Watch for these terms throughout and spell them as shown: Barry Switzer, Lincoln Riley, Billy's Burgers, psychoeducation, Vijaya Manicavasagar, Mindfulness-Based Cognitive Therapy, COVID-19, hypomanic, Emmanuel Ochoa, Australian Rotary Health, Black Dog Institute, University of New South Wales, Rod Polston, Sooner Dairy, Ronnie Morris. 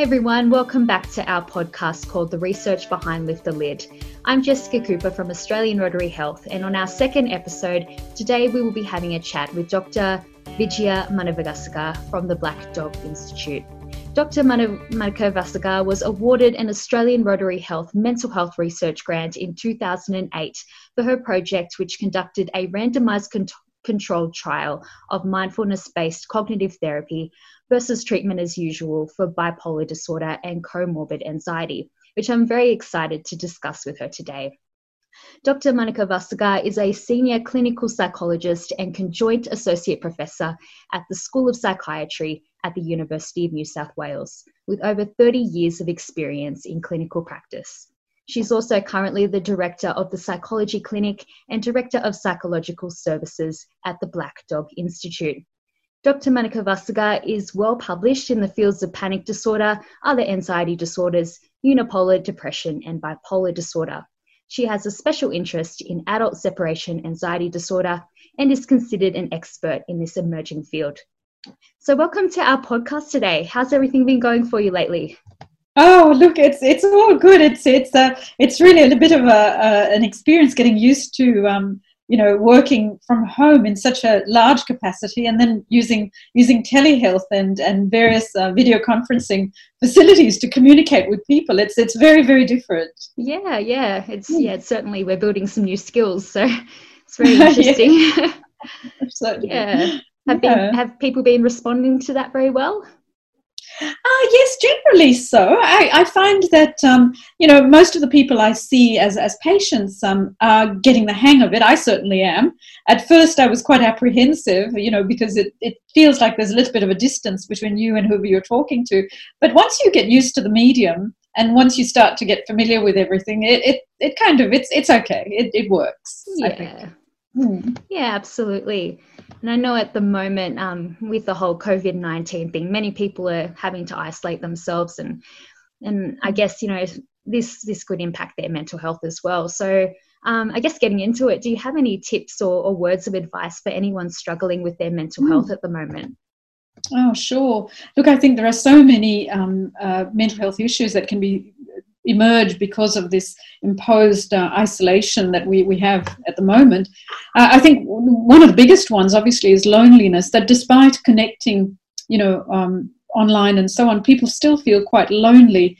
Everyone, welcome back to our podcast called The Research Behind Lift the Lid. I'm Jessica Cooper from Australian Rotary Health, and on our second episode, today we will be having a chat with Dr. Vijaya Manicavasagar from the Black Dog Institute. Dr. Manicavasagar was awarded an Australian Rotary Health Mental Health Research Grant in 2008 for her project, which conducted a randomised controlled trial of mindfulness-based cognitive therapy versus treatment as usual for bipolar disorder and comorbid anxiety, which I'm very excited to discuss with her today. Dr. Manicavasagar is a senior clinical psychologist and conjoint associate professor at the School of Psychiatry at the University of New South Wales, with over 30 years of experience in clinical practice. She's also currently the Director of the Psychology Clinic and Director of Psychological Services at the Black Dog Institute. Dr. Manicavasagar is well published in the fields of panic disorder, other anxiety disorders, unipolar depression and bipolar disorder. She has a special interest in adult separation anxiety disorder and is considered an expert in this emerging field. So welcome to our podcast today. How's everything been going for you lately? Oh, look, it's all good. It's really a bit of an experience getting used to, working from home in such a large capacity, and then using telehealth and various video conferencing facilities to communicate with people. It's very, very different. Yeah. It's certainly we're building some new skills, so it's very interesting. Yeah. Absolutely. Yeah. Have people been responding to that very well? Yes, generally so. I find that, most of the people I see as patients are getting the hang of it. I certainly am. At first I was quite apprehensive, because it feels like there's a little bit of a distance between you and whoever you're talking to. But once you get used to the medium and once you start to get familiar with everything, it's okay. It works. Yeah. I think. Yeah, absolutely. And I know at the moment with the whole COVID-19 thing, many people are having to isolate themselves and I guess, this could impact their mental health as well. So I guess getting into it, do you have any tips or words of advice for anyone struggling with their mental health at the moment? Oh, sure. Look, I think there are so many mental health issues that can be emerge because of this imposed isolation that we have at the moment. I think one of the biggest ones, obviously, is loneliness, that despite connecting, online and so on, people still feel quite lonely.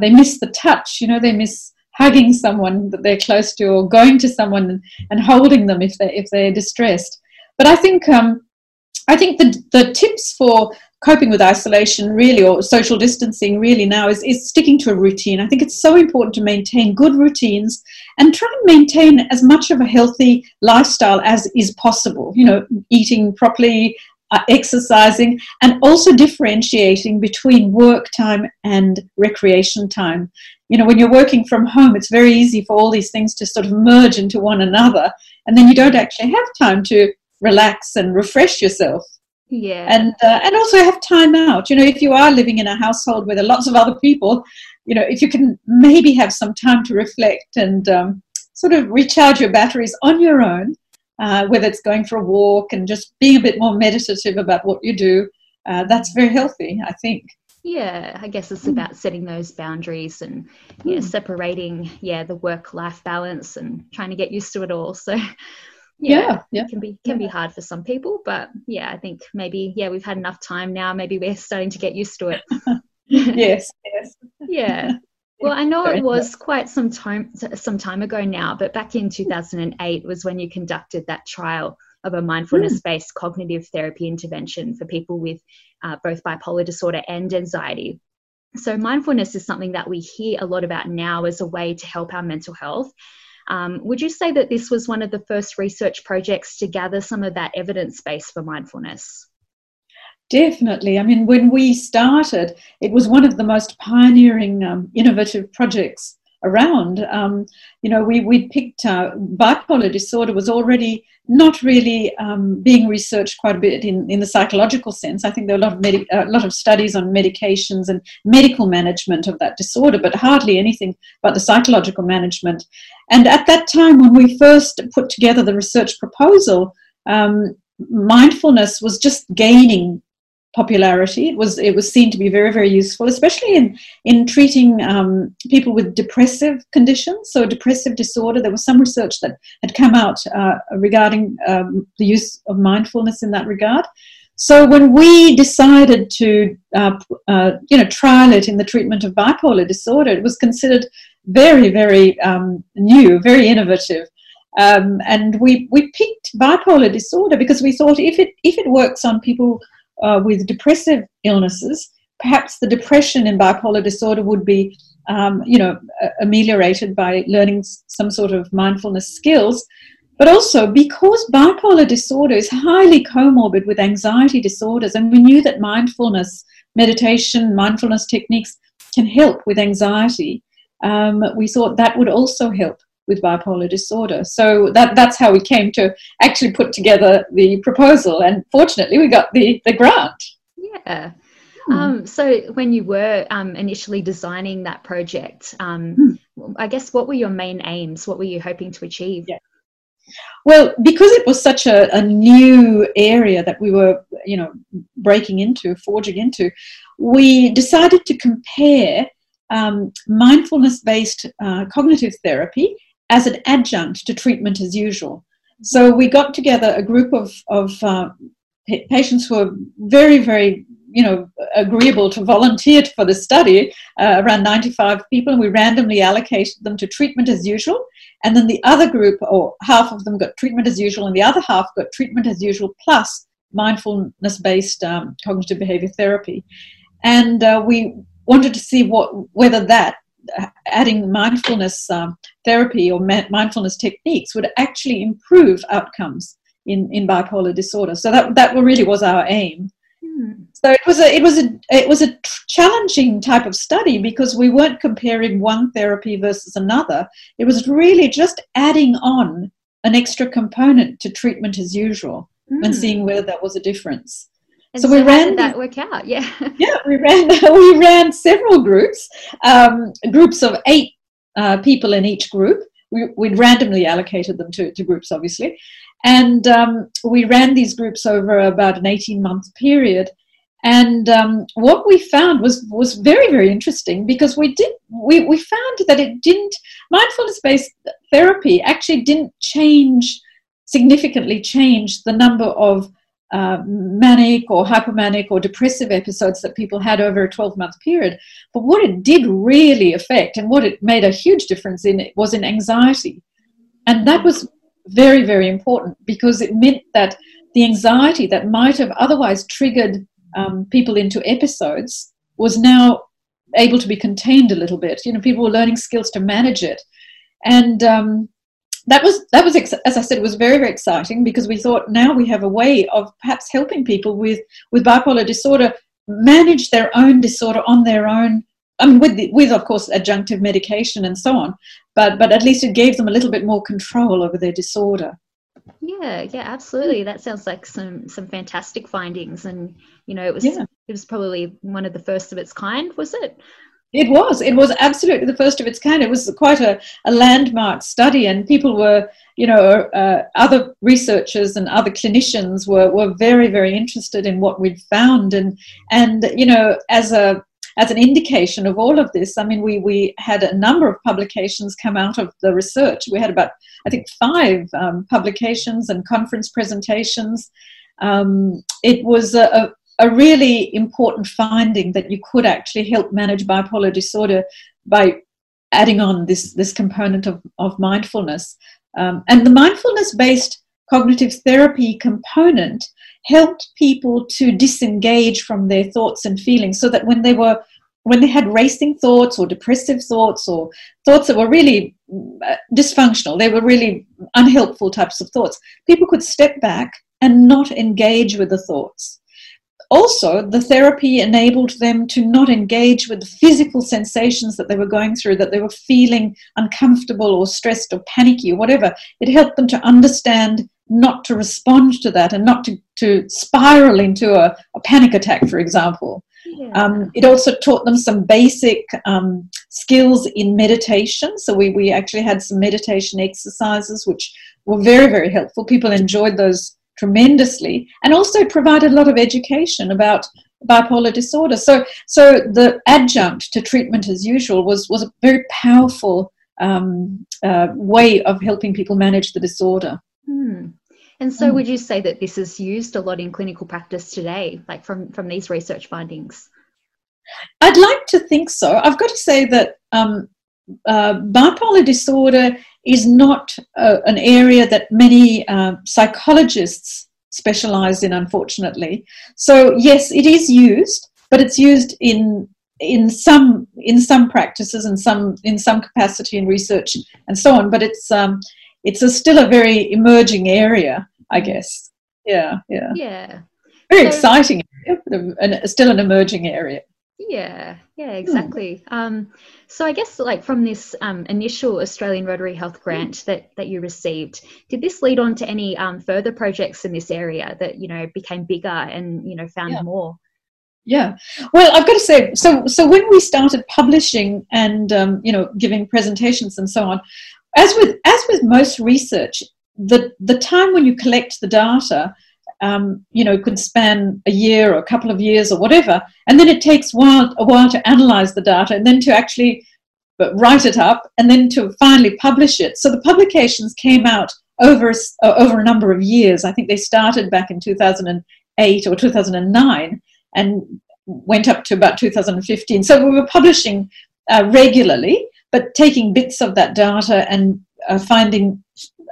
They miss the touch, they miss hugging someone that they're close to or going to someone and holding them if they're distressed. But I think the tips for coping with isolation really, or social distancing really now, is sticking to a routine. I think it's so important to maintain good routines and try and maintain as much of a healthy lifestyle as is possible, eating properly, exercising, and also differentiating between work time and recreation time. When you're working from home, it's very easy for all these things to sort of merge into one another, and then you don't actually have time to relax and refresh yourself. Yeah, and also have time out. If you are living in a household where there are lots of other people, if you can maybe have some time to reflect and sort of recharge your batteries on your own, whether it's going for a walk and just being a bit more meditative about what you do, that's very healthy, I think. Yeah, I guess it's about setting those boundaries and separating the work-life balance and trying to get used to it all. So. Yeah. It can be hard for some people, but I think maybe we've had enough time now. Maybe we're starting to get used to it. Yes. Yeah. Well, I know it was quite some time ago now, but back in 2008 was when you conducted that trial of a mindfulness-based cognitive therapy intervention for people with both bipolar disorder and anxiety. So mindfulness is something that we hear a lot about now as a way to help our mental health. Would you say that this was one of the first research projects to gather some of that evidence base for mindfulness? Definitely. I mean, when we started, it was one of the most pioneering, innovative projects around. We'd picked bipolar disorder was already not really being researched quite a bit in the psychological sense. I think there were a lot of studies on medications and medical management of that disorder, but hardly anything about the psychological management. And at that time, when we first put together the research proposal, mindfulness was just gaining popularity. It was seen to be very, very useful, especially in treating people with depressive conditions, so depressive disorder. There was some research that had come out regarding the use of mindfulness in that regard. So when we decided to trial it in the treatment of bipolar disorder, it was considered very, very new, very innovative. And we picked bipolar disorder because we thought if it works on people with depressive illnesses, perhaps the depression in bipolar disorder would be ameliorated by learning some sort of mindfulness skills. But also because bipolar disorder is highly comorbid with anxiety disorders, and we knew that mindfulness, meditation, mindfulness techniques can help with anxiety, we thought that would also help with bipolar disorder. So that's how we came to actually put together the proposal, and fortunately we got the grant. Yeah. So when you were initially designing that project, I guess what were your main aims? What were you hoping to achieve? Yeah. Well, because it was such a new area that we were, forging into, we decided to compare mindfulness-based cognitive therapy as an adjunct to treatment as usual. So we got together a group of patients who were very, very, agreeable to volunteer for the study, around 95 people, and we randomly allocated them to treatment as usual. And then the other group, or half of them, got treatment as usual, and the other half got treatment as usual plus mindfulness-based cognitive behavior therapy. And we wanted to see whether that adding mindfulness therapy or mindfulness techniques would actually improve outcomes in bipolar disorder. So that really was our aim. So it was a challenging type of study because we weren't comparing one therapy versus another. It was really just adding on an extra component to treatment as usual and seeing whether that was a difference. And so we ran. How did that work out? Yeah. Yeah, we ran several groups, groups of 8 people in each group. We'd randomly allocated them to groups, obviously. And we ran these groups over about an 18-month period. And what we found was very, very interesting because we found that it didn't, mindfulness-based therapy actually didn't significantly change the number of manic or hypomanic or depressive episodes that people had over a 12-month period. But what it did really affect, and what it made a huge difference in, it was in anxiety. And that was very, very important because it meant that the anxiety that might have otherwise triggered people into episodes was now able to be contained a little bit. People were learning skills to manage it. And that was, as I said, was very, very exciting because we thought now we have a way of perhaps helping people with bipolar disorder manage their own disorder on their own, with of course adjunctive medication and so on, but at least it gave them a little bit more control over their disorder. Yeah, absolutely. That sounds like some fantastic findings, and it was probably one of the first of its kind, was it? It was absolutely the first of its kind. It was quite a landmark study, and people were, other researchers and other clinicians were very, very interested in what we'd found. And as an indication of all of this, I mean, we had a number of publications come out of the research. We had about, I think, 5 publications and conference presentations. It was a really important finding that you could actually help manage bipolar disorder by adding on this component of mindfulness. And the mindfulness-based cognitive therapy component helped people to disengage from their thoughts and feelings so that when they had racing thoughts or depressive thoughts or thoughts that were really dysfunctional, they were really unhelpful types of thoughts, people could step back and not engage with the thoughts. Also, the therapy enabled them to not engage with the physical sensations that they were going through, that they were feeling uncomfortable or stressed or panicky or whatever. It helped them to understand not to respond to that and not to spiral into a panic attack, for example. Yeah. It also taught them some basic skills in meditation. So we actually had some meditation exercises which were very, very helpful. People enjoyed those tremendously, and also provided a lot of education about bipolar disorder. So the adjunct to treatment as usual was a very powerful way of helping people manage the disorder. Hmm. And so would you say that this is used a lot in clinical practice today, like from these research findings? I'd like to think so. I've got to say that bipolar disorder is not an area that many psychologists specialise in, unfortunately. So yes, it is used, but it's used in some practices and in some capacity in research and so on. But it's still a very emerging area, I guess. Yeah. Very exciting area, and still an emerging area. Yeah, exactly. So I guess, like, from this initial Australian Rotary Health grant that you received, did this lead on to any further projects in this area that, you know, became bigger and, you know, found more? Yeah. Well, I've got to say, so when we started publishing and, you know, giving presentations and so on, as with most research, the time when you collect the data, you know, could span a year or a couple of years or whatever, and then it takes a while to analyse the data and then to actually write it up and then to finally publish it. So the publications came out over a number of years. I think they started back in 2008 or 2009 and went up to about 2015. So we were publishing regularly, but taking bits of that data and finding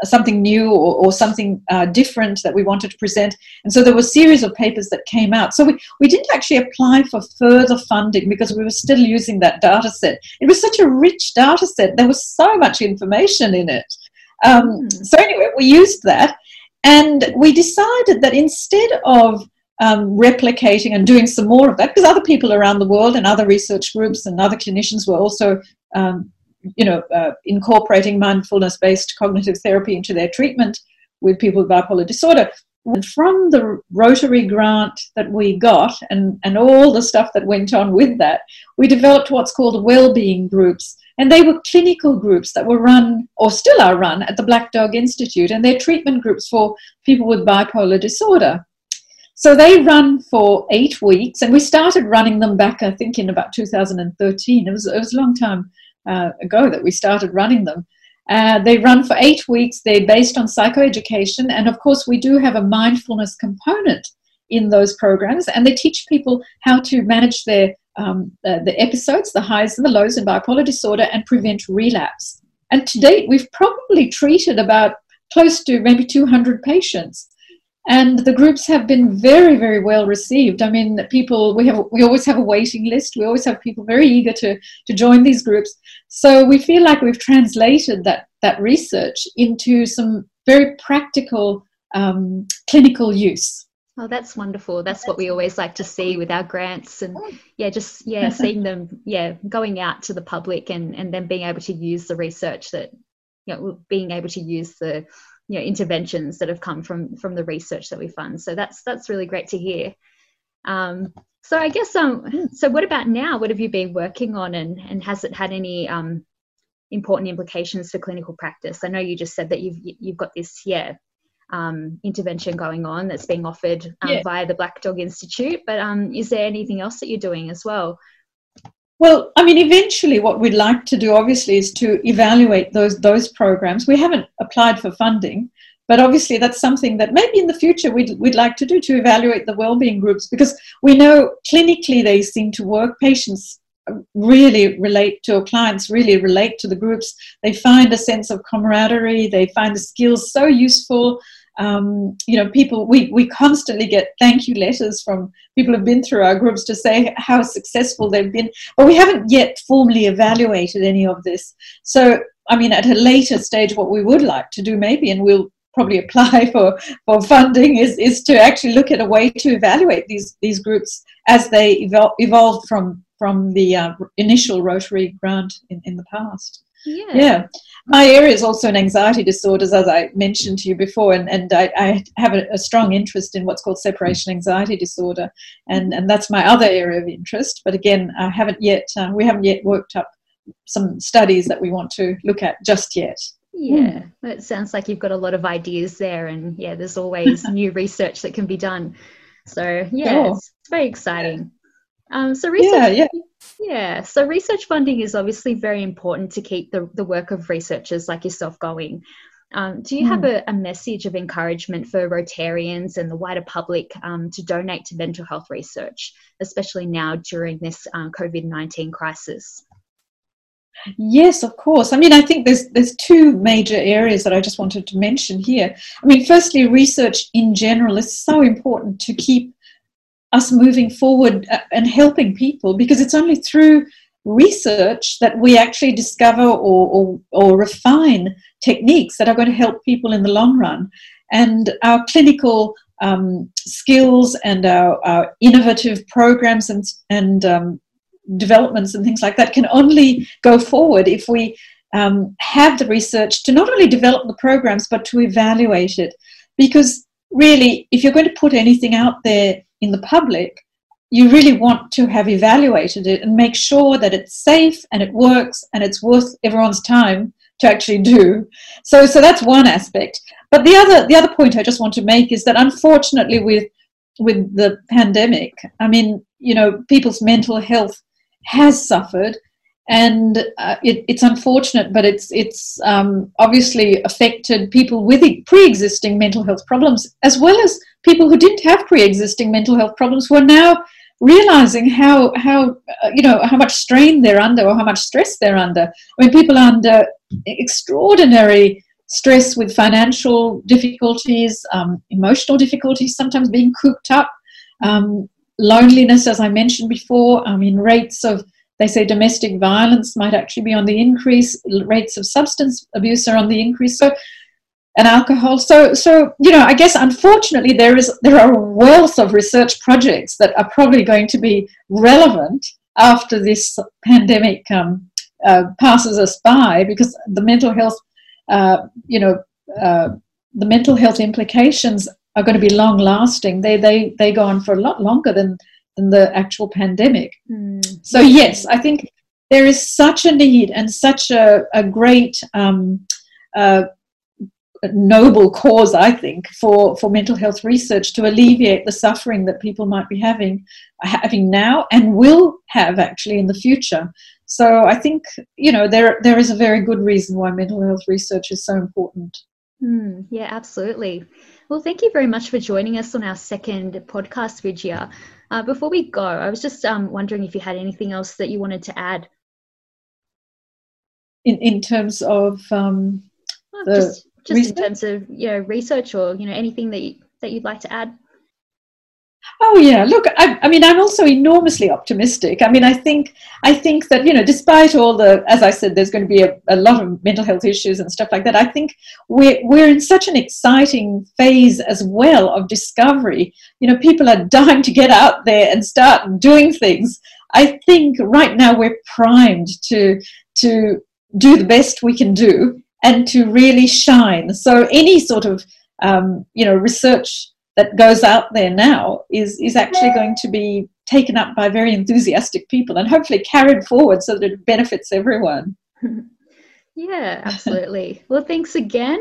something new or something different that we wanted to present. And so there were a series of papers that came out. So we didn't actually apply for further funding because we were still using that data set. It was such a rich data set. There was so much information in it. So anyway, we used that, and we decided that instead of replicating and doing some more of that, because other people around the world and other research groups and other clinicians were also incorporating mindfulness-based cognitive therapy into their treatment with people with bipolar disorder. And from the Rotary grant that we got and all the stuff that went on with that, we developed what's called well-being groups. And they were clinical groups that were run, or still are run, at the Black Dog Institute, and they're treatment groups for people with bipolar disorder. So they run for 8 weeks, and we started running them back, I think, in about 2013. It was a long time ago that we started running them. They run for 8 weeks. They're based on psychoeducation, and of course we do have a mindfulness component in those programs, and they teach people how to manage their the episodes, the highs and the lows in bipolar disorder, and prevent relapse. And to date we've probably treated about close to maybe 200 patients, and the groups have been very, very well received. I mean, people, we always have a waiting list. We always have people very eager to join these groups. So we feel like we've translated that research into some very practical clinical use. Oh, that's wonderful. That's what we always like to see with our grants, and seeing them going out to the public and then being able to use the research that, you know, being able to use the, you know, interventions that have come from the research that we fund. So that's really great to hear. So I guess, so what about now? What have you been working on, and has it had any important implications for clinical practice? I know you just said that you've got this intervention going on that's being offered via the Black Dog Institute, but is there anything else that you're doing as well? Well, I mean, eventually what we'd like to do, obviously, is to evaluate those programs. We haven't applied for funding, but obviously that's something that maybe in the future we'd like to do, to evaluate the wellbeing groups, because we know clinically they seem to work. Patients really relate to, or clients really relate to the groups. They find a sense of camaraderie. They find the skills so useful. You know, people, we constantly get thank you letters from people who've been through our groups to say how successful they've been, but we haven't yet formally evaluated any of this. So, I mean, at a later stage, what we would like to do maybe, and we'll probably apply for funding is to actually look at a way to evaluate these groups as they evolve from the initial Rotary grant in the past. Yeah. Yeah. My area is also in anxiety disorders, as I mentioned to you before, and I have a strong interest in what's called separation anxiety disorder, and that's my other area of interest. But again, I haven't yet, we haven't yet worked up some studies that we want to look at just yet. Yeah, it sounds like you've got a lot of ideas there, and yeah, there's always new research that can be done. So yeah, sure. It's very exciting. So research, so research funding is obviously very important to keep the work of researchers like yourself going. Do you have a message of encouragement for Rotarians and the wider public to donate to mental health research, especially now during this COVID-19 crisis? Yes, of course. I mean, I think there's two major areas that I just wanted to mention here. I mean, firstly, research in general is so important to keep us moving forward and helping people, because it's only through research that we actually discover or refine techniques that are going to help people in the long run. And our clinical skills and our innovative programs and developments and things like that can only go forward if we have the research to not only develop the programs but to evaluate it. Because really, if you're going to put anything out there in the public, you really want to have evaluated it and make sure that it's safe and it works and it's worth everyone's time to actually do. So that's one aspect. But the other point I just want to make is that unfortunately with the pandemic, I mean, you know, people's mental health has suffered, and it's unfortunate, but it's obviously affected people with pre-existing mental health problems, as well as people who didn't have pre-existing mental health problems, who are now realizing how much strain they're under, or how much stress they're under. I mean, people are under extraordinary stress with financial difficulties, emotional difficulties, sometimes being cooped up, loneliness, as I mentioned before. I mean, rates of, they say, domestic violence might actually be on the increase. Rates of substance abuse are on the increase. So, and alcohol. So you know, I guess unfortunately there are a wealth of research projects that are probably going to be relevant after this pandemic passes us by, because the mental health, the mental health implications are going to be long lasting. They go on for a lot longer than the actual pandemic. So yes, I think there is such a need and such a great noble cause, I think, for mental health research to alleviate the suffering that people might be having now and will have actually in the future. So I think, you know, there is a very good reason why mental health research is so important. Yeah, absolutely. Well, thank you very much for joining us on our second podcast, Vijaya. Before we go, I was just wondering if you had anything else that you wanted to add. In terms of in terms of, you know, research, or, you know, anything that you'd like to add. Oh yeah, look, I mean, I'm also enormously optimistic. I mean, I think that, you know, despite all the, as I said, there's going to be a lot of mental health issues and stuff like that. I think we're in such an exciting phase as well of discovery. You know, people are dying to get out there and start doing things. I think right now we're primed to do the best we can do and to really shine. So any sort of research that goes out there now is actually going to be taken up by very enthusiastic people and hopefully carried forward so that it benefits everyone. Yeah, absolutely. Well, thanks again.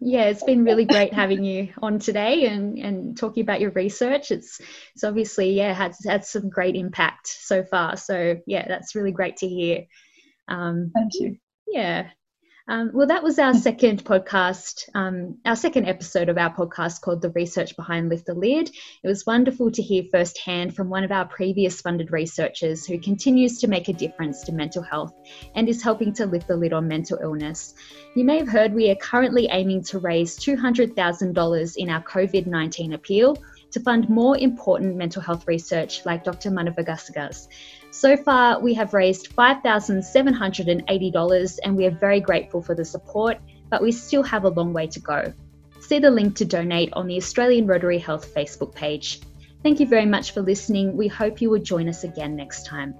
It's been really great having you on today and talking about your research. It's obviously, had some great impact so far. So, yeah, that's really great to hear. Thank you. Yeah. Well, that was our second podcast, our second episode of our podcast called The Research Behind Lift the Lid. It was wonderful to hear firsthand from one of our previous funded researchers who continues to make a difference to mental health and is helping to lift the lid on mental illness. You may have heard we are currently aiming to raise $200,000 in our COVID-19 appeal to fund more important mental health research like Dr. Manicavasagar's. So far, we have raised $5,780 and we are very grateful for the support, but we still have a long way to go. See the link to donate on the Australian Rotary Health Facebook page. Thank you very much for listening. We hope you will join us again next time.